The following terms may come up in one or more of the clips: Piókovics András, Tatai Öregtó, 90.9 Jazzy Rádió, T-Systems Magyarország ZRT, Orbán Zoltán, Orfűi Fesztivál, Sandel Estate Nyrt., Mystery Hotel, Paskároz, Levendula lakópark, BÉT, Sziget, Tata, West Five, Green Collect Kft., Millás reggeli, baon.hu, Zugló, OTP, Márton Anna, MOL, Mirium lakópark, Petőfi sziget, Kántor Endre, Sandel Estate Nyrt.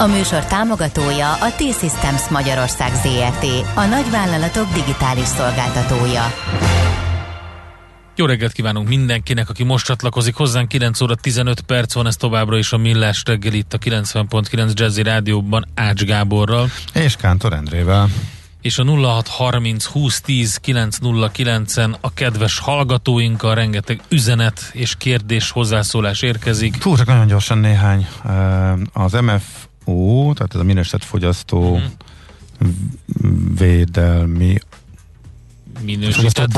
A műsor támogatója a T-Systems Magyarország ZRT, a nagyvállalatok digitális szolgáltatója. Jó reggelt kívánunk mindenkinek, aki most csatlakozik hozzánk. 9 óra 15 perc van, ez továbbra is a Millás reggel itt a 90.9 Jazzy Rádióban Ács Gáborral. És Kántor Endrével. És a 0630 20 10 909-en a kedves hallgatóinkkal rengeteg üzenet és kérdés, hozzászólás érkezik. Fú, csak nagyon gyorsan néhány. Az MFO, tehát ez a minősített fogyasztó védelmi minősített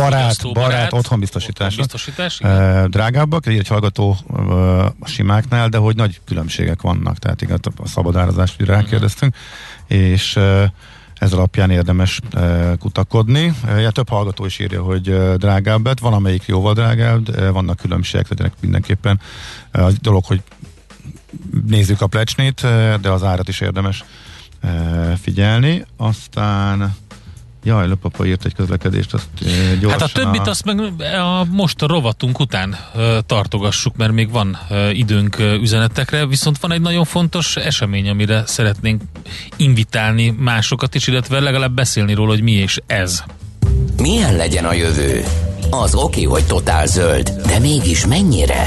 barát otthonbiztosítás. Drágábbak, egy hallgató a simáknál, de hogy nagy különbségek vannak, tehát igaz, a szabadárazást rákérdeztünk, és ez alapján érdemes kutakodni. Több hallgató is írja, hogy drágább lett, van amelyik jóval drágább, vannak különbségek, tehát mindenképpen a dolog, hogy nézzük a plecsnét, de az árat is érdemes figyelni. Aztán jaj, Lopapa írt egy közlekedést, azt gyorsan... Hát a többit azt meg most a rovatunk után tartogassuk, mert még van időnk üzenetekre, viszont van egy nagyon fontos esemény, amire szeretnénk invitálni másokat is, illetve legalább beszélni róla, hogy mi és ez. Milyen legyen a jövő? Az oké, hogy totál zöld, de mégis mennyire?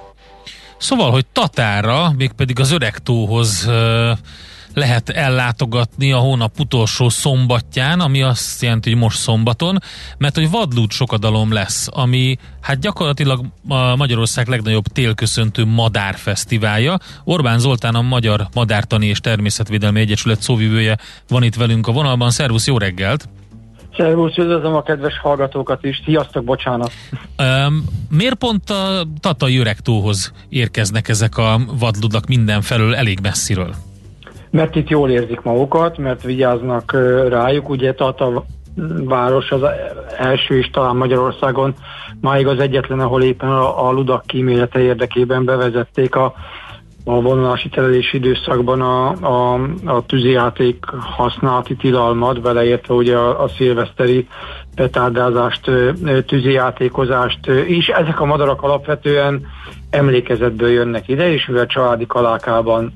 Szóval, hogy Tatára, mégpedig az Öregtóhoz lehet ellátogatni a hónap utolsó szombatján, ami azt jelenti, hogy most szombaton, mert hogy vadlúd sokadalom lesz, ami hát gyakorlatilag Magyarország legnagyobb télköszöntő madárfesztiválja. Orbán Zoltán, a Magyar Madártani és Természetvédelmi Egyesület szóvivője van itt velünk a vonalban. Szervusz, jó reggelt! Szervusz, üdvözlöm a kedves hallgatókat is. Sziasztok, bocsánat! Miért pont a Tatai Öregtóhoz érkeznek ezek a vadludak mindenfelől, elég messziről? Mert itt jól érzik magukat, mert vigyáznak rájuk, ugye Tata város az első is talán Magyarországon, máig az egyetlen, ahol éppen a ludak kímélete érdekében bevezették a vonulási terelési időszakban a tűzijáték használati tilalmat, beleértve ugye a szilveszteri petárdázást, tűzijátékozást is. Ezek a madarak alapvetően emlékezetből jönnek ide, és mivel családi kalákában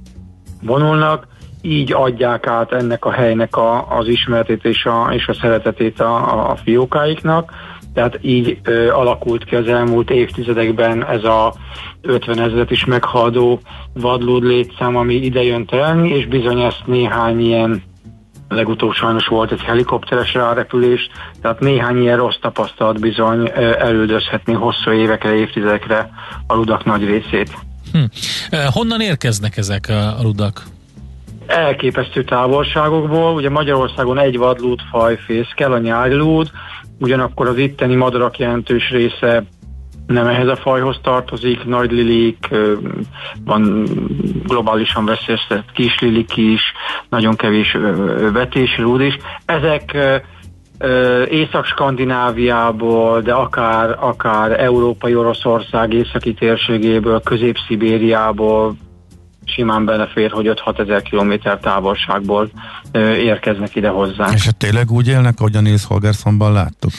vonulnak, így adják át ennek a helynek az ismeretét és a szeretetét a fiókáiknak. Tehát így alakult ki az elmúlt évtizedekben ez a 50 000-et is meghaladó vadlód létszám, ami ide jön telni, és bizony ezt néhány ilyen, legutóbb sajnos volt egy helikopteres rárepülés, tehát néhány ilyen rossz tapasztalat bizony elüldözhetni hosszú évekre, évtizedekre a ludak nagy részét. Honnan érkeznek ezek a ludak? Elképesztő távolságokból, ugye Magyarországon egy vadlúdfaj fészkel, a nyárlúd, ugyanakkor az itteni madarak jelentős része nem ehhez a fajhoz tartozik, nagy lilik, van globálisan veszélyeztetett kis lilik is, nagyon kevés vetési lúd is. Ezek Észak-Skandináviából, de akár európai Oroszország északi térségéből, Közép-Szibériából simán belefér, hogy 5-6 ezer kilométer távolságból érkeznek ide hozzánk. És tényleg úgy élnek, ahogy a Nils Holgerssonban láttuk?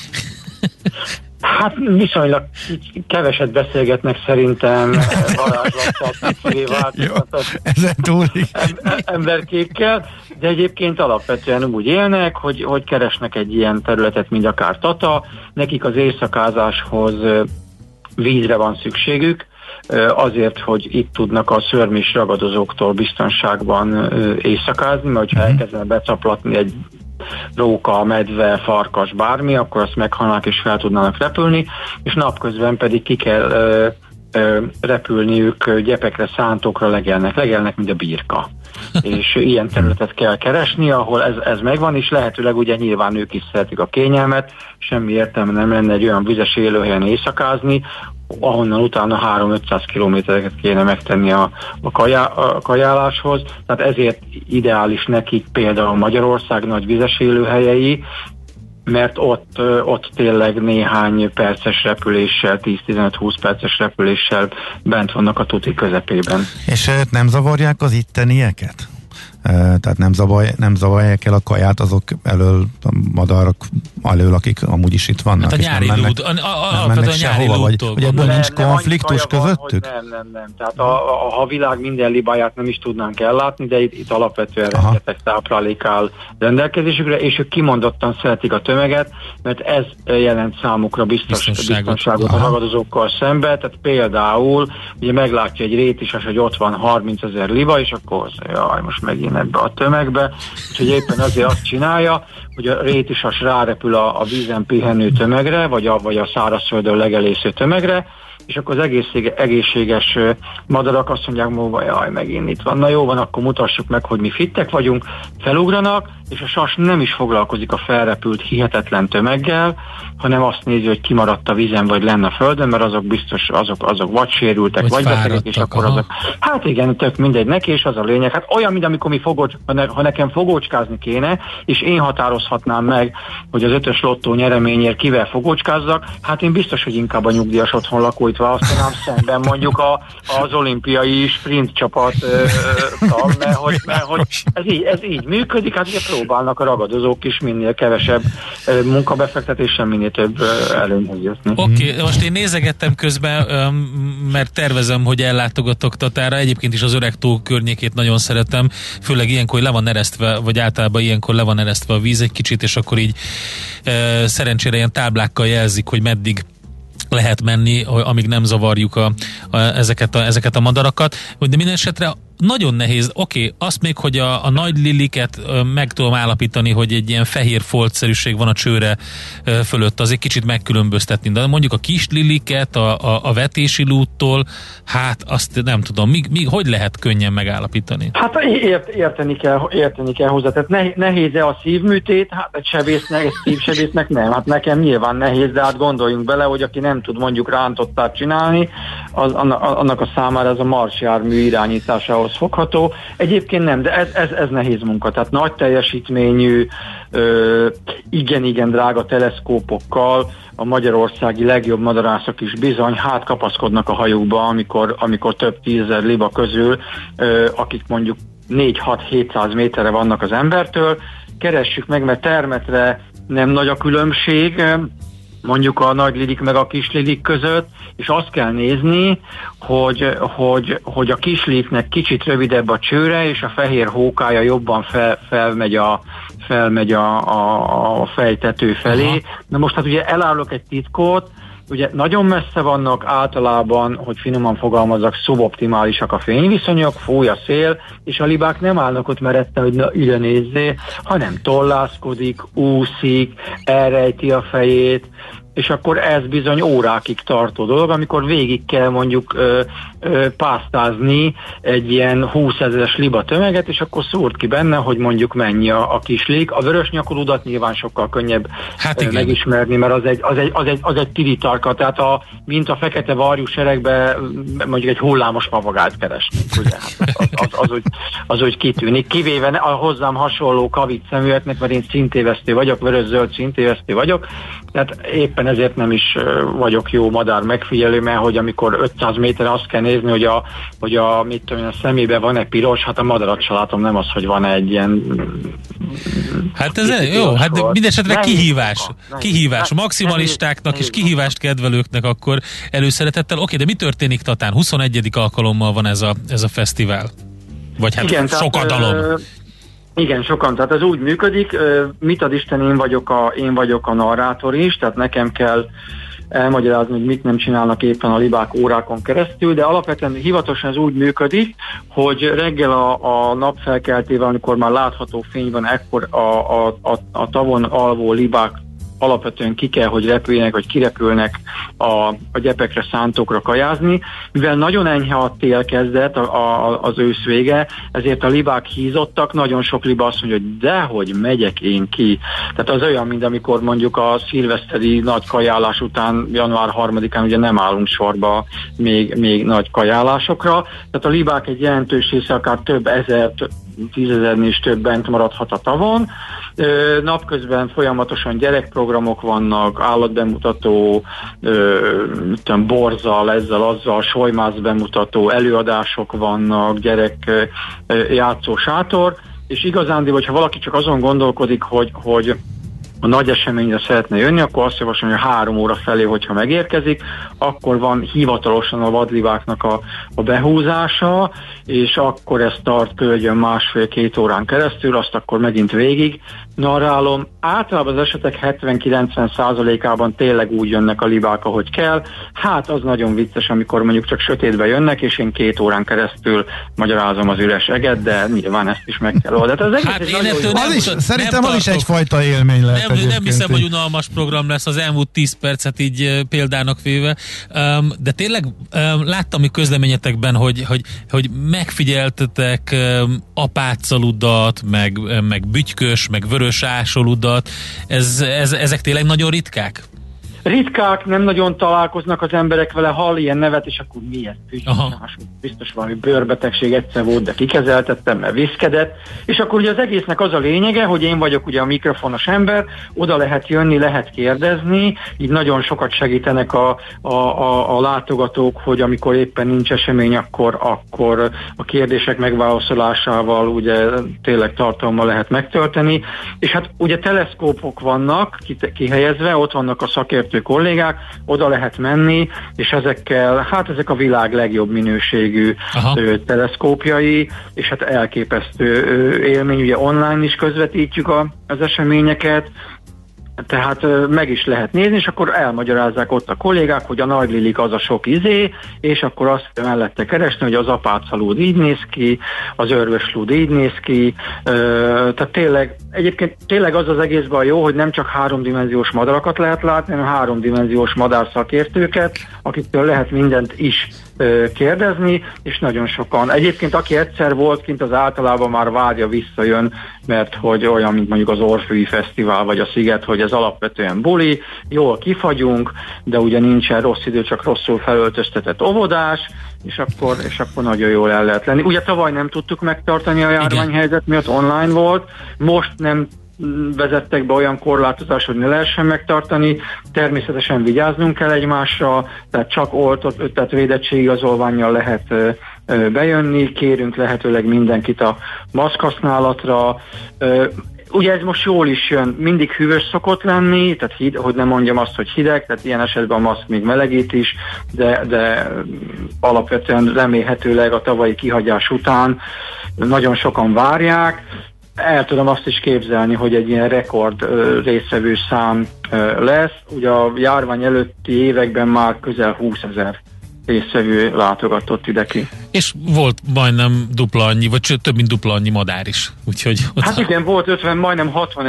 Hát viszonylag keveset beszélgetnek szerintem varázslattal, emberkékkel, de egyébként alapvetően úgy élnek, hogy keresnek egy ilyen területet, mint akár Tata. Nekik az éjszakázáshoz vízre van szükségük, azért, hogy itt tudnak a szörm és ragadozóktól biztonságban éjszakázni, mert ha elkezdene becaplatni egy róka, medve, farkas, bármi, akkor azt meghalnak és fel tudnának repülni, és napközben pedig ki kell repülniük gyepekre, szántókra legelnek, mint a birka. És ilyen területet kell keresni, ahol ez megvan, és lehetőleg ugye nyilván ők is szeretik a kényelmet, semmi értelme nem lenne egy olyan vizes élőhelyen éjszakázni, ahonnan utána 3-500 kilométereket kéne megtenni a kajáláshoz, tehát ezért ideális nekik például Magyarország nagy vizes élőhelyei, mert ott tényleg néhány perces repüléssel, 10-15-20 perces repüléssel bent vannak a tuti közepében. És nem zavarják az ittenieket? Tehát nem zavarják el a kaját azok elől, a madarak elől, akik amúgy is itt vannak. Hát a nyári lúd, a nyári lúdtól. Vagy ebből nincs konfliktus közöttük? Nem. Tehát a világ minden libáját nem is tudnánk ellátni, de itt alapvetően rengeteg táplálék áll rendelkezésükre, és ők kimondottan szeretik a tömeget, mert ez jelent számukra biztonságot a ragadozókkal szemben. Tehát például, ugye meglátja egy rétisas, hogy ott van 30 000 liba, és akkor jaj, most megint ebbe a tömegbe, úgyhogy éppen azért azt csinálja, hogy a rétisas rárepül a vízen pihenő tömegre, vagy a szárazföldön legelésző tömegre, és akkor az egészséges madarak azt mondják, hogy jaj, megint itt van, na jó van, akkor mutassuk meg, hogy mi fittek vagyunk, felugranak, és a sas nem is foglalkozik a felrepült hihetetlen tömeggel, hanem azt nézi, hogy kimaradt a vízen, vagy lenne a földön, mert azok biztos, azok vagy sérültek, hogy vagy betegek, és akkor azok... Hát igen, tök mindegy neki, és az a lényeg. Hát olyan, mint amikor ha nekem fogócskázni kéne, és én határozhatnám meg, hogy az 5-ös lottó nyereményért kivel fogócskázzak, hát én biztos, hogy inkább a nyugdíjas otthon lakóit választanám szemben mondjuk az olimpiai sprint csapat, mert hogy ez így működik, hát ugye próbálnak a ragadozók is minél kevesebb munkabefektetésen, minél több előnyhöz jutni. Oké, most én nézegettem közben, mert tervezem, hogy ellátogatok Tatára. Egyébként is az Öregtó környékét nagyon szeretem, főleg ilyenkor le van eresztve, vagy általában ilyenkor le van eresztve a víz egy kicsit, és akkor így szerencsére ilyen táblákkal jelzik, hogy meddig lehet menni, amíg nem zavarjuk ezeket a madarakat. De minden esetre nagyon nehéz, azt még, hogy a nagy liliket meg tudom állapítani, hogy egy ilyen fehér foltszerűség van a csőre fölött, azért kicsit megkülönböztetni, de mondjuk a kis liliket a vetési lúttól, hát azt nem tudom, még hogy lehet könnyen megállapítani? Hát érteni kell hozzá, tehát nehéz-e a szívműtét? Hát egy szívsebésznek nem, hát nekem nyilván nehéz, de hát gondoljunk bele, hogy aki nem tud mondjuk rántottát csinálni, annak a számára ez a marsjármű irányításához fogható. Egyébként nem, de ez nehéz munka. Tehát nagy teljesítményű, igen-igen drága teleszkópokkal a magyarországi legjobb madarászok is bizony kapaszkodnak a hajókba, amikor több tízezer liba közül, akik mondjuk 4-6-700 méterre vannak az embertől. Keressük meg, mert termetre nem nagy a különbség, mondjuk a nagy lilik meg a kis lilik között, és azt kell nézni, hogy a kis liliknek kicsit rövidebb a csőre, és a fehér hókája jobban felmegy a fejtető felé. Aha. Na most hát ugye elárulok egy titkot, ugye nagyon messze vannak általában, hogy finoman fogalmazzak, szuboptimálisak a fényviszonyok, fúj a szél, és a libák nem állnak ott meretten, hogy na, ide nézzé, hanem tollászkodik, úszik, elrejti a fejét, és akkor ez bizony órákig tartó dolog, amikor végig kell mondjuk pásztázni egy ilyen 20 000-es liba tömeget, és akkor szúrt ki benne, hogy mondjuk mennyi a kislik. A vörös nyakorúdat nyilván sokkal könnyebb megismerni, mert az egy tiritarka, tehát mint a fekete varjú seregbe mondjuk egy hullámos mavagát keresnék, ugye? Az úgy kitűnik. Kivéve a hozzám hasonló kavit szeműeknek, mert én szintévesztő vagyok, vörös-zöld szintévesztő vagyok, tehát éppen ezért nem is vagyok jó madár megfigyelő, mert hogy amikor 500 méteren azt kell nézni, hogy a mit tudom én, a szemébe van-e piros, hát a madarat se látom, nem az, hogy van egy ilyen... Hát ez jó, hát mindesetre kihívás. Kihívás maximalistáknak és kihívást kedvelőknek akkor előszeretettel. Oké, de mi történik Tatán? 21. alkalommal van ez a fesztivál. Vagy hát igen, sokadalom. Igen, sokan. Tehát ez úgy működik, mit ad Isten, én vagyok a narrátor is, tehát nekem kell elmagyarázni, hogy mit nem csinálnak éppen a libák órákon keresztül, de alapvetően hivatosan ez úgy működik, hogy reggel a nap felkeltével, amikor már látható fény van, ekkor a tavon alvó libák alapvetően ki kell, hogy repüljenek, vagy kirepülnek a gyepekre, szántókra kajázni. Mivel nagyon enyhe a tél kezdett, az ősz vége, ezért a libák hízottak, nagyon sok liba azt mondja, hogy dehogy megyek én ki. Tehát az olyan, mint amikor mondjuk a szilveszteri nagy kajálás után, január 3-án ugye nem állunk sorba még nagy kajálásokra. Tehát a libák egy jelentős része akár több ezer, 10 000-nél is több bent maradhat a tavon. Napközben folyamatosan gyerekprogramok vannak, állatbemutató, borzal, ezzel, azzal, solymász bemutató, előadások vannak, gyerek játszó sátor, és igazándiból, hogyha valaki csak azon gondolkodik, hogy a nagy eseményre szeretne jönni, akkor azt javaslom, hogy 3 óra felé, hogyha megérkezik, akkor van hivatalosan a vadlibáknak a behúzása, és akkor ez tart körülbelül 1,5-2 órán keresztül, azt akkor megint végig narrálom. Általában az esetek 70-90%-ában tényleg úgy jönnek a libák, ahogy kell. Hát az nagyon vicces, amikor mondjuk csak sötétbe jönnek, és én 2 órán keresztül magyarázom az üres eget, de nyilván ezt is meg kell oldani. Hát szerintem az is egyfajta élmény lehet. Nem hiszem, hogy unalmas program lesz az elmúlt 10 percet így példának véve, de tényleg láttam a közleményetekben, hogy megfigyeltetek apátcaludat, meg bütykös, meg vörös ásoludat, ezek tényleg nagyon ritkák? Ritkák, nem nagyon találkoznak az emberek vele, hall ilyen nevet, és akkor mi ez? Biztos valami bőrbetegség egyszer volt, de kikezeltettem, mert viszkedett. És akkor ugye az egésznek az a lényege, hogy én vagyok ugye a mikrofonos ember, oda lehet jönni, lehet kérdezni, így nagyon sokat segítenek a látogatók, hogy amikor éppen nincs esemény, akkor a kérdések megválaszolásával ugye tényleg tartalommal lehet megtölteni. És hát ugye teleszkópok vannak kihelyezve, ott vannak a szakértők, kollégák, oda lehet menni, és ezekkel, hát ezek a világ legjobb minőségű teleszkópjai, és hát elképesztő élmény, ugye online is közvetítjük az eseményeket, tehát meg is lehet nézni, és akkor elmagyarázzák ott a kollégák, hogy a nagy lilik az a sok izé, és akkor azt mellette keresni, hogy az apátszalúd így néz ki, az örvöslúd így néz ki, tehát tényleg, egyébként tényleg az az egészben jó, hogy nem csak 3D-dimenziós madarakat lehet látni, hanem 3D-dimenziós madárszakértőket, akiktől lehet mindent is kérdezni, és nagyon sokan. Egyébként aki egyszer volt kint, az általában már vágya visszajön, mert hogy olyan, mint mondjuk az Orfűi Fesztivál vagy a Sziget, hogy ez alapvetően buli, jól kifagyunk, de ugye nincsen rossz idő, csak rosszul felöltöztetett óvodás, és akkor nagyon jól el lehet lenni. Ugye tavaly nem tudtuk megtartani a járványhelyzet miatt, online volt, most nem vezettek be olyan korlátozást, hogy ne lehessen megtartani, természetesen vigyáznunk kell egymásra, tehát csak oltott, tehát védettségigazolvánnyal lehet bejönni, kérünk lehetőleg mindenkit a maszk használatra. Ugye ez most jól is jön, mindig hűvös szokott lenni, tehát hogy nem mondjam azt, hogy hideg, tehát ilyen esetben a maszk még melegít is, de alapvetően remélhetőleg a tavalyi kihagyás után nagyon sokan várják. El tudom azt is képzelni, hogy egy ilyen rekord részvevő szám lesz. Ugye a járvány előtti években már közel 20 000 részvevő látogatott ide ki. És volt majdnem dupla annyi, vagy sőt, több mint dupla annyi madár is. Úgyhogy hát igen, volt 50, majdnem 60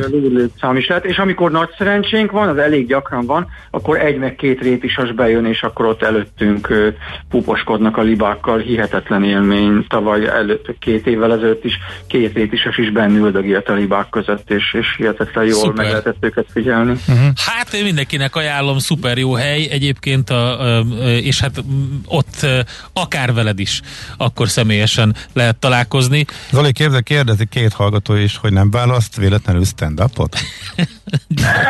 000 szám is lett, és amikor nagy szerencsénk van, az elég gyakran van, akkor 1 meg 2 rétisas bejön, és akkor ott előttünk púposkodnak a libákkal, hihetetlen élmény. Tavaly előtt, 2 évvel ezelőtt is 2 rétisas is bennüldögélt a libák között, és hihetetlen jól szuper. Meg lehetett őket figyelni. Uh-huh. Hát én mindenkinek ajánlom, szuper jó hely egyébként, és hát ott akár veled is akkor személyesen lehet találkozni. Zoli, kérdezi 2 hallgató is, hogy nem választ véletlenül stand-upot?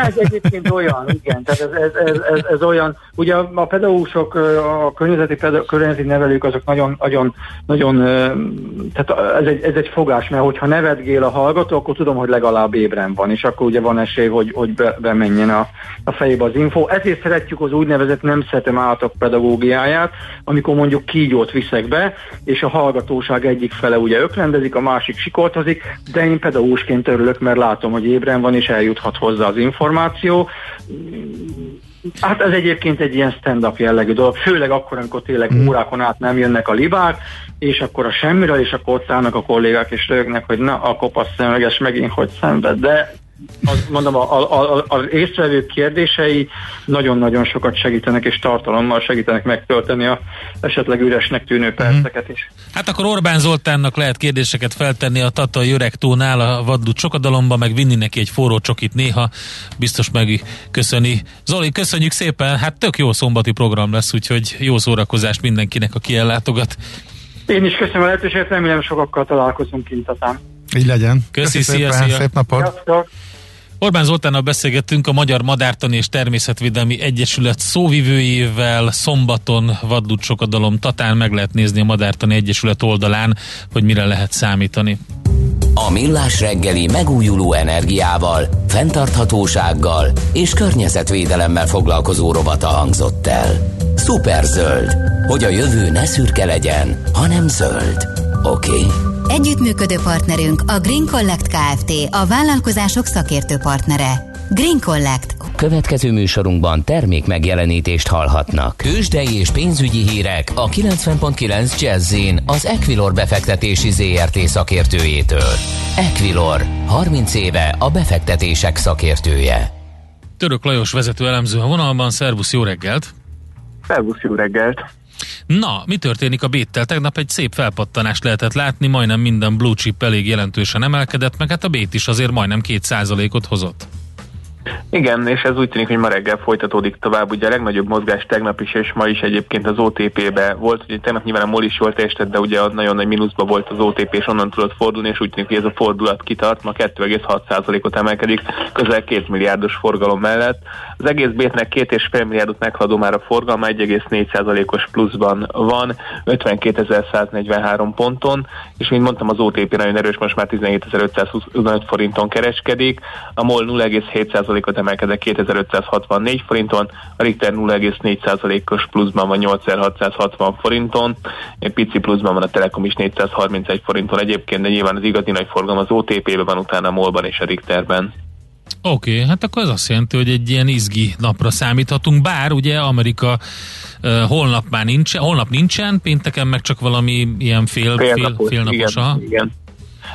Ez egyébként olyan, igen, tehát ez olyan, ugye a pedagógusok, a környezeti nevelők azok nagyon tehát ez egy fogás, mert hogyha nevetgél a hallgató, akkor tudom, hogy legalább ébren van, és akkor ugye van esély, hogy bemenjen a fejébe az info. Ezért szeretjük az úgynevezett nem szeretem állatok pedagógiáját, amikor mondjuk kígyót viszek be, és a hallgatóság egyik fele ugye öklendezik, a másik sikoltozik, de én pedagógusként örülök, mert látom, hogy ébren van, és eljuthat hozzá az információ. Hát ez egyébként egy ilyen stand-up jellegű dolog, főleg akkor, amikor tényleg órákon át nem jönnek a libák, és akkor a semmiről, és akkor ott állnak a kollégák és rögnek, hogy na, a kopasz szemüveges megint hogy szenved, de azt mondom, az észrevők kérdései nagyon-nagyon sokat segítenek, és tartalommal segítenek megtölteni a esetleg üresnek tűnő perceket is. Hát akkor Orbán Zoltánnak lehet kérdéseket feltenni a Tatai Öregtónál a vadlú csokadalomba, meg vinni neki egy forró csokit néha, biztos megköszöni. Zoli, köszönjük szépen, hát tök jó szombati program lesz, úgyhogy jó szórakozást mindenkinek, aki ellátogat. Én is köszönöm a lehetőséget, remélem sokakkal találkozunk kint Tatán. Így legyen. Köszi szépen. Szép napot. Orbán Zoltánnal beszélgettünk, a Magyar Madártani és Természetvédelmi Egyesület szóvivőjével. Szombaton vadlúcs sokadalom Tatán, meg lehet nézni a Madártani Egyesület oldalán, hogy mire lehet számítani. A Millás reggeli megújuló energiával, fenntarthatósággal és környezetvédelemmel foglalkozó rovata hangzott el. Szuperzöld, hogy a jövő ne szürke legyen, hanem zöld. Oké. Együttműködő partnerünk a Green Collect Kft., a vállalkozások szakértő partnere. Green Collect. Következő műsorunkban termék megjelenítést hallhatnak. Tőzsdei és pénzügyi hírek a 90.9 Jazzin az Equilor befektetési ZRT szakértőjétől. Equilor, 30 éve a befektetések szakértője. Török Lajos vezető elemző a vonalban. Szervusz, jó reggelt! Szervusz, jó reggelt! Na, mi történik a BÉT-tel? Tegnap egy szép felpattanást lehetett látni, majdnem minden blue chip elég jelentősen emelkedett, meg hát a BÉT is azért majdnem 2%-ot hozott. Igen, és ez úgy tűnik, hogy ma reggel folytatódik tovább. Ugye a legnagyobb mozgás tegnap is és ma is egyébként az OTP-be volt. Ugye tegnap nyilván a MOL is jól teljesített, de ugye az nagyon nagy mínuszban volt az OTP, és onnan tudott fordulni, és úgy tűnik, hogy ez a fordulat kitart. Ma 2,6%-ot emelkedik, közel 2 milliárdos forgalom mellett. Az egész BÉT-nek 2,5 milliárdot meghaladó már a forgalma, 1,4%-os pluszban van, 52.143 ponton, és mint mondtam, az OTP nagyon erős, most már 17.525 forinton kereskedik, a MOL 0,7%-ot emelkedett 2564 forinton, a Richter 0,4%-os pluszban van 8660 forinton, pici pluszban van a Telekom is 431 forinton egyébként, de nyilván az igazi nagy forgalom az OTP-ben van, utána a MOL-ban és a Richterben. Oké, hát akkor ez azt jelenti, hogy egy ilyen izgi napra számíthatunk, bár ugye Amerika holnap már nincsen, pénteken meg csak valami ilyen félnapos. Igen.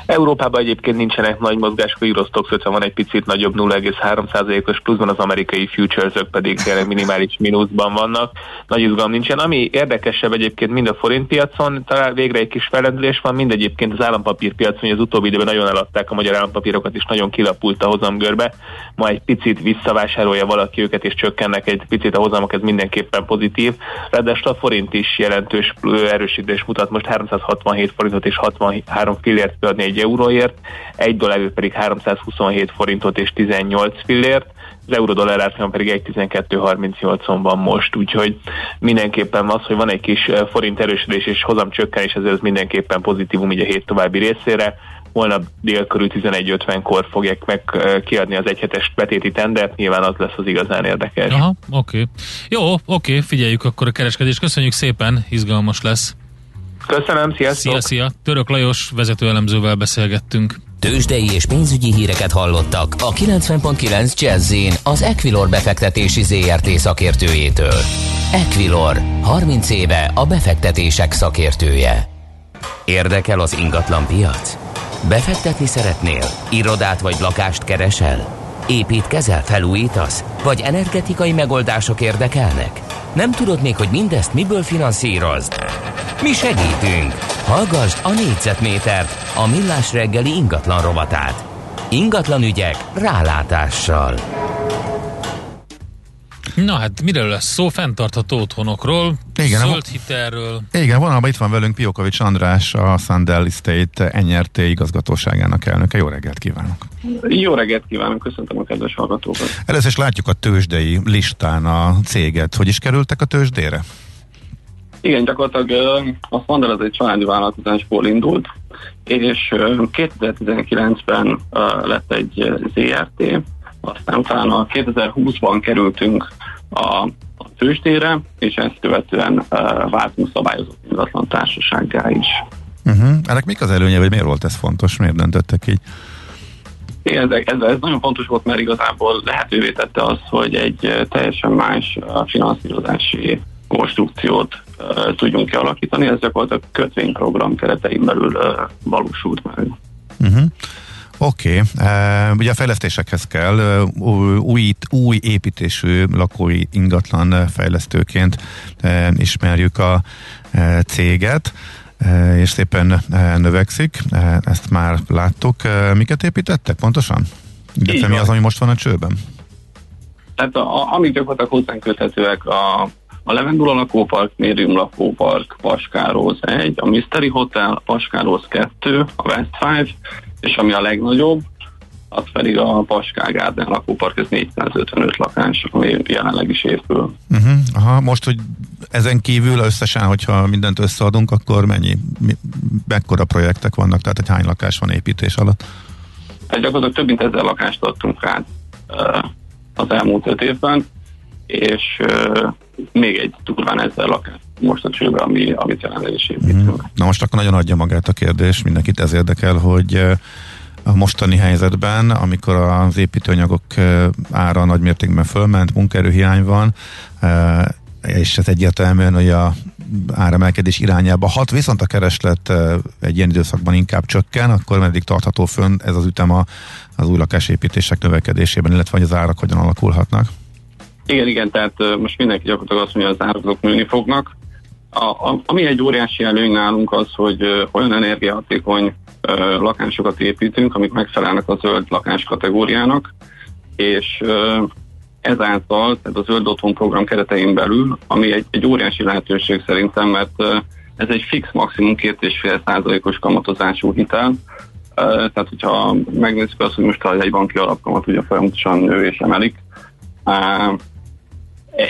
Európában egyébként nincsenek nagy mozgások, a Eurostoxx 50 van egy picit nagyobb 0,3%-os pluszban, az amerikai futuresök pedig minimális mínuszban vannak. Nagy izgalom nincsen. Ami érdekesebb egyébként mind a forintpiacon, talán végre egy kis fellendülés van, mind egyébként az állampapírpiacon, hogy az utóbbi időben nagyon eladták a magyar állampapírokat, és nagyon kilapult a hozamgörbe. Ma egy picit visszavásárolja valaki őket, és csökkennek egy picit a hozamok, ez mindenképpen pozitív. Ráadásul a forint is jelentős erősítés mutat, most 367 forintot és 63 fillért adni egy euróért, egy dollárért pedig 327 forintot és 18 fillért, az euró-dollár árfolyam pedig 1.1238-on van most, úgyhogy mindenképpen az, hogy van egy kis forint erősödés és hozamcsökkenés, ezért ez mindenképpen pozitívum így a hét további részére. Holnap dél körül 11.50-kor fogják meg kiadni az egyhetes betéti tendert, nyilván az lesz az igazán érdekes. Aha, oké. Jó, oké, figyeljük akkor a kereskedést. Köszönjük szépen, izgalmas lesz. Köszönöm, sziasztok! Szia! Török Lajos vezetőelemzővel beszélgettünk. Tőzsdei és pénzügyi híreket hallottak a 90.9 Jazzin az Equilor befektetési ZRT szakértőjétől. Equilor, 30 éve a befektetések szakértője. Érdekel az ingatlan piac? Befektetni szeretnél? Irodát vagy lakást keresel? Építkezel, felújítasz? Vagy energetikai megoldások érdekelnek? Nem tudod még, hogy mindezt miből finanszírozd? Mi segítünk! Hallgassd a négyzetmétert, a Millás reggeli ingatlan rovatát. Ingatlan ügyek rálátással. Na hát, miről lesz szó? Fenntartható otthonokról, zöld hitelről. Igen, vonalban itt van velünk Piókovics András, a Sandel Estate Nyrt. Igazgatóságának elnöke. Jó reggelt kívánok! Jó reggelt kívánok, köszöntöm a kedves hallgatókat! Először is látjuk a tőzsdei listán a céget. Hogy is kerültek a tőzsdére? Igen, gyakorlatilag a Sandel az egy családi vállalkozásból indult, és 2019-ben lett egy ZRT, aztán utána 2020-ban kerültünk a tőzsdére, és ezt követően váltunk szabályozott ingatlan társasággá is. Ennek mik az előnye, vagy miért volt ez fontos, miért döntöttek így? Ez nagyon fontos volt, mert igazából lehetővé tette azt, hogy egy teljesen más finanszírozási konstrukciót tudjunk kialakítani. Ez gyakorlatilag kötvényprogram keretein belül valósult meg. Uh-huh. Oké, ugye a fejlesztésekhez kell új építésű lakói ingatlan fejlesztőként ismerjük a céget, és szépen növekszik, ezt már láttuk. Miket építettek pontosan? Illetve mi az, ami most van a csőben? Tehát amik gyakorlatilag hozzánk köthetőek a Levendula lakópark, Mirium lakópark, Paskároz 1, a Mystery Hotel, Paskároz 2, a West Five, és ami a legnagyobb, az pedig a Paskágarden lakópark, ez 455 lakás, ami jelenleg is épül. Uh-huh. Aha, most, hogy ezen kívül összesen, hogyha mindent összeadunk, akkor mekkora projektek vannak, tehát hány lakás van építés alatt? Hát gyakorlatilag több mint 1000 lakást adtunk át az elmúlt 5 évben, és még egy durván 1000 lakás most a csőben, amit jelenleg is építünk. Na most akkor nagyon adja magát a kérdés, mindenkit ez érdekel, hogy a mostani helyzetben, amikor az építőanyagok ára nagy mértékben fölment, munkaerőhiány van, és ez egyértelműen, hogy a áremelkedés irányába hat, viszont a kereslet egy ilyen időszakban inkább csökken, akkor meddig tartható fönn ez az ütem az új lakásépítések növekedésében, illetve hogy az árak hogyan alakulhatnak? Igen, tehát most mindenki gyakorlatilag azt mondja, hogy az árak azok nőni fognak. Ami egy óriási előny nálunk az, hogy olyan energiahatékony lakásokat építünk, amik megfelelnek a zöld lakás kategóriának, és ezáltal, tehát a Zöld Otthon program keretein belül, ami egy óriási lehetőség szerintem, mert ez egy fix maximum 2,5%-os kamatozású hitel, tehát hogyha megnézzük azt, hogy most a jegybanki alapkamat ugye folyamatosan nő és emelik,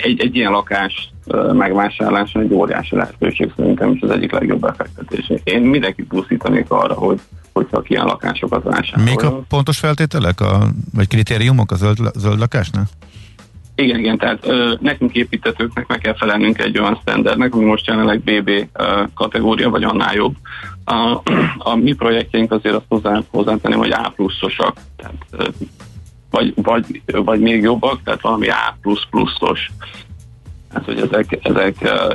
egy ilyen lakás megvásárlása egy óriási lehetőség szerintem, és az egyik legjobb befektetés. Én mindenkit buszítanék arra, hogyha ilyen lakásokat vásárol. Mik a pontos feltételek, vagy kritériumok a zöld lakásnál? Igen, tehát nekünk építetőknek meg kell felelnünk egy olyan standardnek, ami most jelenleg BB kategória, vagy annál jobb. A mi projektjeink azért azt hozzátenném, hogy A pluszosak, tehát vagy még jobbak, tehát valami A++-os. Hát, hogy ezek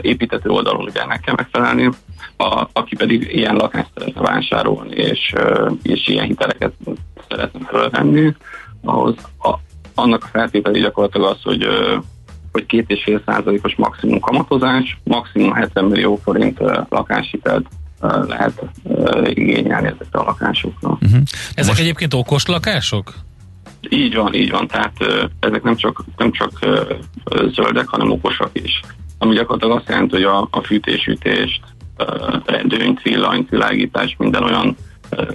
építető oldalon ugye ennek kell megfelelni, aki pedig ilyen lakást szeretne vásárolni, és ilyen hiteleket szeretne fölvenni, ahhoz annak a feltételi gyakorlatilag az, hogy 2,5%-os maximum kamatozás, maximum 70 millió forint lakáshitelt lehet igényelni ezekre a lakásokra. Uh-huh. Ezek most egyébként okos lakások? Így van, tehát ezek nem csak zöldek, hanem okosak is. Ami gyakorlatilag azt jelenti, hogy a fűtésütést, rendőnyt, villanyt, világítás, minden olyan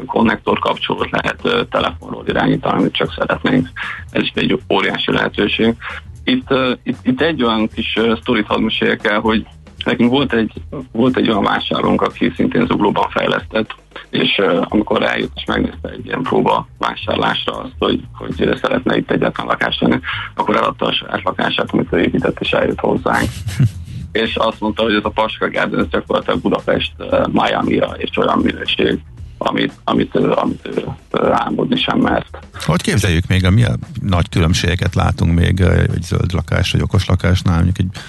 konnektor kapcsolót lehet telefonról irányítani, amit csak szeretnénk. Ez is egy óriási lehetőség. Itt egy olyan kis sztorit hadd meséljek el, hogy nekünk volt egy olyan vásárlónk, aki szintén Zuglóban fejlesztett, és amikor eljött és megnézte egy ilyen próba vásárlásra azt, hogy szeretne itt egyetlen lakást venni, akkor eladta a saját lakását, amit ő épített, és eljött hozzánk. És azt mondta, hogy ez a Paskágarden gyakorlatilag Budapest Miami-ra, és olyan minőség, amit álmodni sem mert. Hogy képzeljük még, milyen nagy különbségeket látunk még egy zöld lakás, egy okos lakásnál, mondjuk egy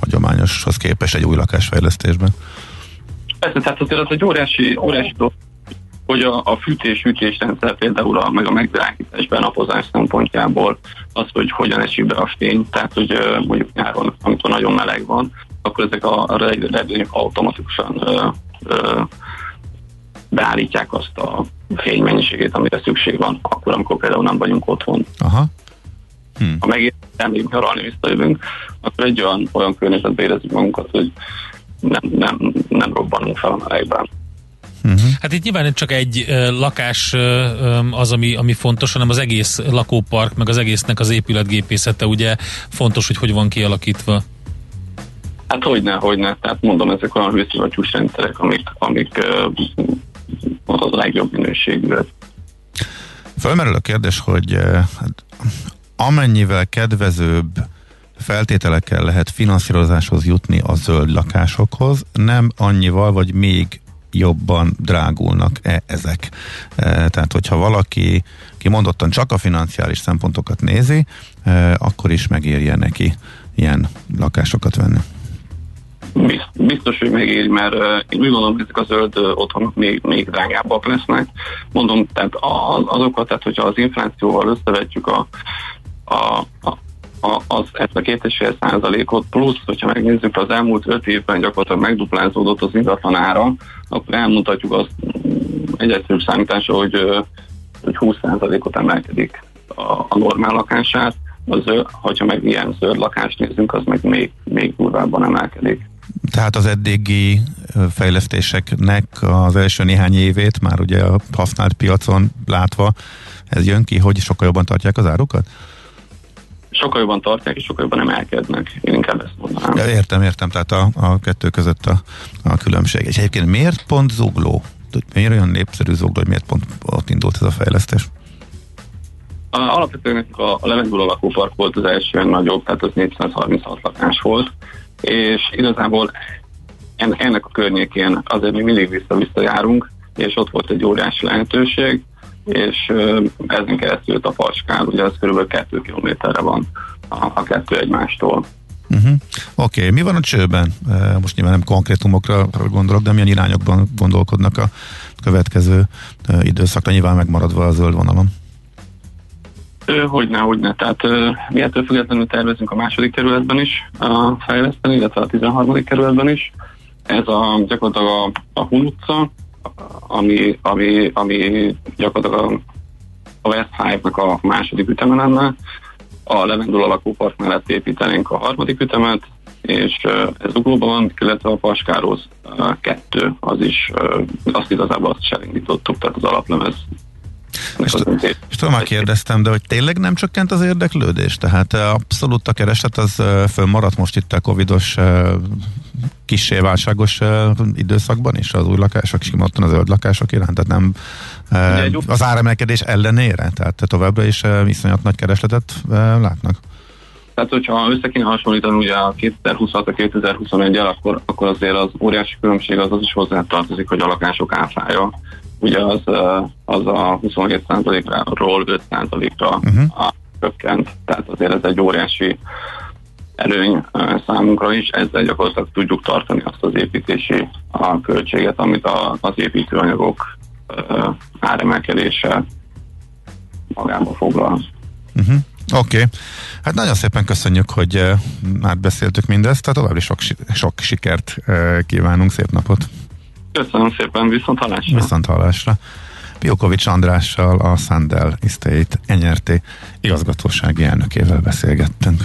hagyományoshoz képest egy új lakásfejlesztésben? Persze, tehát azért az egy óriási dolog, hogy a fűtés-hűtés rendszer például meg a megvilágítás benapozás szempontjából az, hogy hogyan esik be a fény, tehát hogy mondjuk nyáron, amikor nagyon meleg van, akkor ezek a redőnyök automatikusan beállítják azt a fénymennyiségét, amire szükség van, akkor, amikor például nem vagyunk otthon. Aha. Ha megint elmegyünk nyaralni, visszajövünk, akkor egy olyan környezetbe érezzük magunkat, hogy nem robbanunk fel a melegben. Uh-huh. Hát itt nyilván csak egy lakás az, ami fontos, hanem az egész lakópark, meg az egésznek az épületgépészete ugye fontos, hogy van kialakítva. Hát hogyne. Tehát mondom, ezek olyan hőszivattyús rendszerek, amik az a legjobb minőségű. Fölmerül a kérdés, hogy amennyivel kedvezőbb feltételekkel lehet finanszírozáshoz jutni a zöld lakásokhoz, nem annyival, vagy még jobban drágulnak-e ezek. Tehát, hogyha valaki kimondottan csak a financiális szempontokat nézi, akkor is megérje neki ilyen lakásokat venni. Biztos, hogy megéri, mert én úgy gondolom, hogy ezek a zöld otthonok még drágábbak lesznek. Mondom, tehát azokat, tehát hogyha az inflációval összevetjük ezt a 2,5%-ot, plusz, hogyha megnézzük, az elmúlt 5 évben gyakorlatilag megduplázódott az ingatlan ára, akkor elmutatjuk azt egy egyszerű számításra, hogy 20%-ot emelkedik a normál lakását. Hogyha meg ilyen zöld lakást nézünk, az meg még durvábban emelkedik. Tehát az eddigi fejlesztéseknek az első néhány évét már ugye a használt piacon látva, ez jön ki, hogy sokkal jobban tartják az árukat? Sokkal jobban tartják, és sokkal jobban emelkednek. Én inkább ezt mondanám. Ja, értem, tehát a kettő között a különbség. És egyébként miért pont Zugló? Miért olyan népszerű Zugló, hogy miért pont ott indult ez a fejlesztés? Alapvetően a Levendula lakópark volt az első nagyobb, tehát az 436 lakás volt, és igazából ennek a környékén azért mi mindig vissza-vissza járunk, és ott volt egy óriási lehetőség, és ezen keresztül a Paskár, ugye az körülbelül 2 kilométerre van a kettő egymástól. Uh-huh. Oké, mi van a csőben? Most nyilván nem konkrétumokra gondolok, de milyen irányokban gondolkodnak a következő időszakra, nyilván megmaradva a zöld vonalon? Hogyne. Tehát mi ettől függetlenül tervezünk a második kerületben is fejleszteni, illetve a 13. kerületben is. Ez gyakorlatilag a Hun utca, ami gyakorlatilag a West Five-nak a második üteme lenne. A Levendula lakópark mellett építenénk a harmadik ütemet, és ez Zuglóban van, illetve a Paskároz 2, az is, azt igazából azt is elindítottuk, tehát az alaplemez. És tudom, már kérdeztem, de hogy tényleg nem csökkent az érdeklődés? Tehát abszolút a kereslet az fönnmaradt most itt a covidos kissé válságos időszakban is az új lakások, és kimondottan a zöld lakások iránt, tehát nem az áremelkedés ellenére, tehát továbbra is iszonyat nagy keresletet látnak. Tehát, hogyha össze kéne hasonlítani ugye a 2026-2021-el, akkor azért az óriási különbség az is hozzátartozik, hogy a lakások áfája ugye az a 27%-ról 5%-ra csökkent, tehát azért ez egy óriási előny számunkra is, ezzel gyakorlatilag tudjuk tartani azt az építési költséget, amit az építőanyagok áremelkedése magába foglal. Uh-huh. Oké. Hát nagyon szépen köszönjük, hogy átbeszéltük mindezt, tehát további sok sikert kívánunk, szép napot! Köszönöm szépen, viszont hallásra. Piókovics Andrással, a Sandel Estate Nyrt. igazgatósági elnökével beszélgettünk.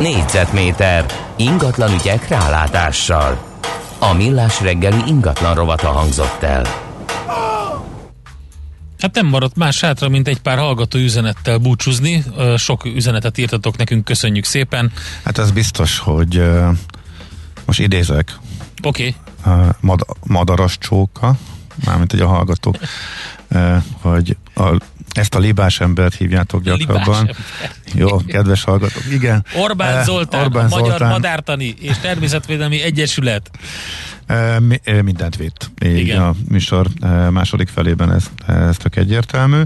Négyzetméter ingatlan ügyek rálátással. A Millás reggeli ingatlan rovata hangzott el. Hát nem maradt más hátra, mint egy pár hallgató üzenettel búcsúzni. Sok üzenetet írtatok nekünk, köszönjük szépen. Hát ez biztos, hogy... Most idézek. Oké. Okay. Madaras csóka, mármint ugye a hallgatók, hogy ezt a libás embert hívjátok gyakrabban. Jó, kedves hallgatók, igen. Orbán Zoltán. Magyar Madártani és Természetvédelmi Egyesület. Mindent vitt. Igen. A műsor második felében ez tök egyértelmű.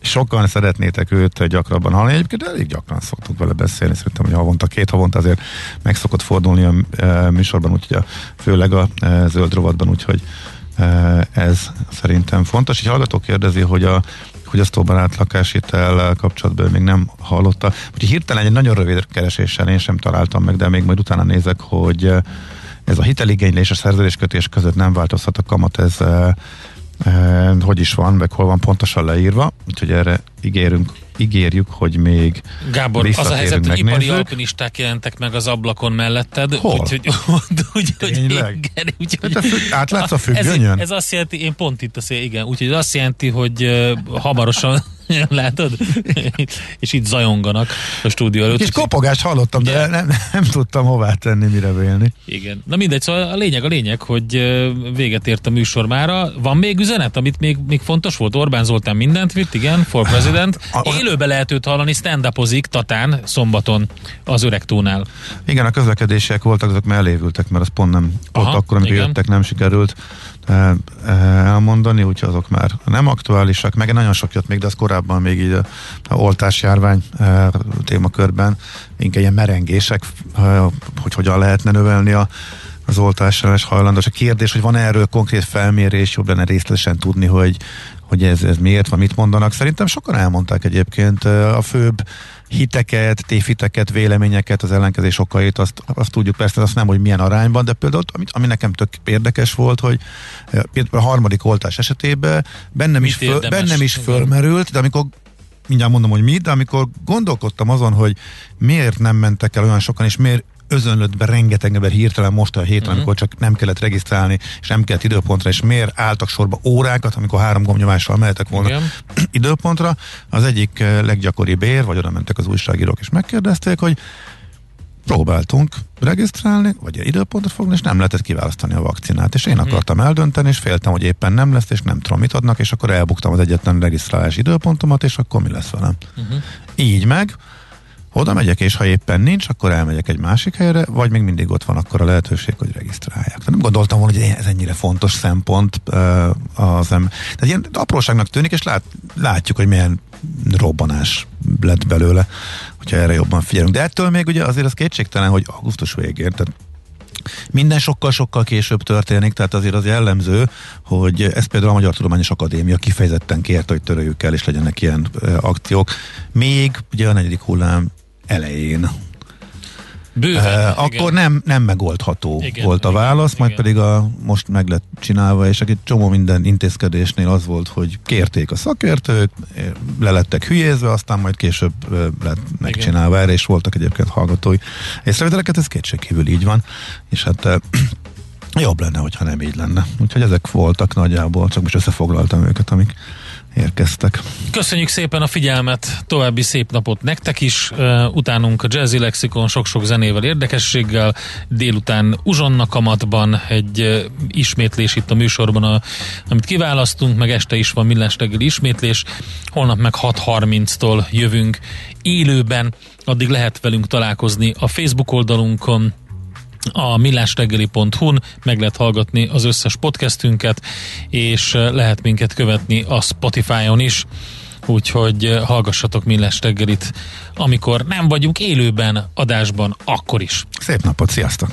Sokan szeretnétek őt gyakrabban hallani, egyébként elég gyakran szoktuk vele beszélni, szerintem, hogy két havonta azért meg szokott fordulni a műsorban, úgyhogy főleg a zöld rovatban, úgyhogy ez szerintem fontos. Egy hallgató kérdezi, hogy hogy a sztóban átlakáshitel kapcsolatban még nem hallotta. Úgyhogy hirtelen egy nagyon rövid kereséssel én sem találtam meg, de még majd utána nézek, hogy ez a hiteligénylés és a szerződéskötés között nem változhat a kamat, ez hogy is van, meg hol van pontosan leírva, úgyhogy erre ígérjük, hogy még Gábor, az a helyzet, hogy ipari alpinisták jelentek meg az ablakon melletted. Hol? Átlátsz a függönyön? Ez azt jelenti, én pont itt azt jelenti, igen, úgyhogy azt jelenti, hogy hamarosan Látod? És itt zajonganak a stúdió előtt. És kopogást hallottam, de nem tudtam hová tenni, mire vélni. Igen. Na mindegy, szóval a lényeg, hogy véget ért a műsor mára. Van még üzenet, amit még fontos volt? Orbán Zoltán mindent vitt, igen, for president. Élőbe lehet őt hallani, stand-upozik Tatán, szombaton az Öregtónál. Igen, a közlekedések voltak, azok mellévültek, mert az pont nem ott akkor, amikor jöttek, nem sikerült elmondani, úgyhogy azok már nem aktuálisak, meg nagyon sok jött még, de az korábban még így a oltásjárvány témakörben inkább ilyen merengések, hogy hogyan lehetne növelni az oltásra és hajlandós. A kérdés, hogy van erről konkrét felmérés, jobb lenne részletesen tudni, hogy ez miért van, mit mondanak. Szerintem sokan elmondták egyébként a főbb hiteket, tévhiteket, véleményeket, az ellenkezés okait, azt tudjuk persze, azt nem, hogy milyen arányban, de például ami nekem tök érdekes volt, hogy például a harmadik oltás esetében bennem is fölmerült, de amikor mindjárt mondom, hogy de amikor gondolkodtam azon, hogy miért nem mentek el olyan sokan, és miért özönlött be rengeteg ember hirtelen most a héten, amikor csak nem kellett regisztrálni, és nem kellett időpontra, és miért álltak sorba órákat, amikor 3 gombnyomással mehetek volna időpontra. Az egyik leggyakoribb ér, vagy oda mentek az újságírók, és megkérdezték, hogy próbáltunk regisztrálni, vagy időpontot fogni, és nem lehetett kiválasztani a vakcinát. És én akartam eldönteni, és féltem, hogy éppen nem lesz, és nem tudom, mit adnak, és akkor elbuktam az egyetlen regisztrálás időpontomat, és akkor mi lesz velem. Így meg oda megyek, és ha éppen nincs, akkor elmegyek egy másik helyre, vagy még mindig ott van akkor a lehetőség, hogy regisztrálják. De nem gondoltam volna, hogy ez ennyire fontos szempont az ember. Tehát ilyen apróságnak tűnik, és látjuk, hogy milyen robbanás lett belőle, hogyha erre jobban figyelünk. De ettől még ugye azért az kétségtelen, hogy augusztus végén, tehát minden sokkal-sokkal később történik, tehát azért az jellemző, hogy ez például a Magyar Tudományos Akadémia kifejezetten kérte, hogy töröljük el, és legyenek ilyen akciók. Még ugye a 4. hullám elején. Bőven, akkor nem megoldható volt a válasz, majd pedig most meg lett csinálva, és egy csomó minden intézkedésnél az volt, hogy kérték a szakértők, lelettek hülyézve, aztán majd később lett megcsinálva erre, és voltak egyébként hallgatói észrevételeket, ez kétségkívül így van, és hát jobb lenne, hogyha nem így lenne. Úgyhogy ezek voltak nagyjából, csak most összefoglaltam őket, amik érkeztek. Köszönjük szépen a figyelmet, további szép napot nektek is, utánunk a Jazzy Lexikon sok-sok zenével, érdekességgel, délután Uzsonna kamatban egy ismétlés itt a műsorban, amit kiválasztunk, meg este is van Millás reggeli ismétlés, holnap meg 6:30-tól jövünk élőben, addig lehet velünk találkozni a Facebook oldalunkon, a millásreggeli.hu-n meg lehet hallgatni az összes podcastünket, és lehet minket követni a Spotify-on is, úgyhogy hallgassatok Millás reggelit, amikor nem vagyunk élőben adásban, akkor is. Szép napot, sziasztok!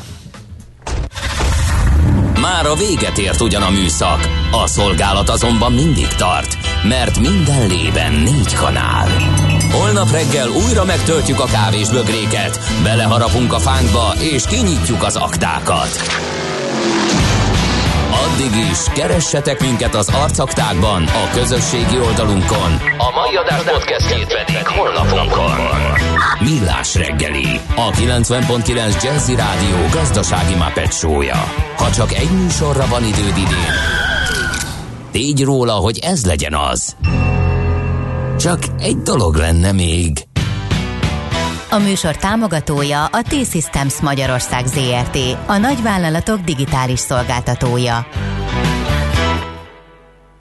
Mára véget ért ugyan a műszak, a szolgálat azonban mindig tart, mert minden lében 4 kanál. Holnap reggel újra megtöltjük a kávés bögréket, beleharapunk a fánkba és kinyitjuk az aktákat. Addig is keressetek minket az arcaktákban, a közösségi oldalunkon. A mai adás podcastjét pedig holnapunkon. Millás reggeli, a 90.9 Jazzy Rádió gazdasági Muppet show-ja. Ha csak egy műsorra van időd idén, tégy róla, hogy ez legyen az. Csak egy dolog lenne még. A műsor támogatója a T-Systems Magyarország ZRT, a nagyvállalatok digitális szolgáltatója.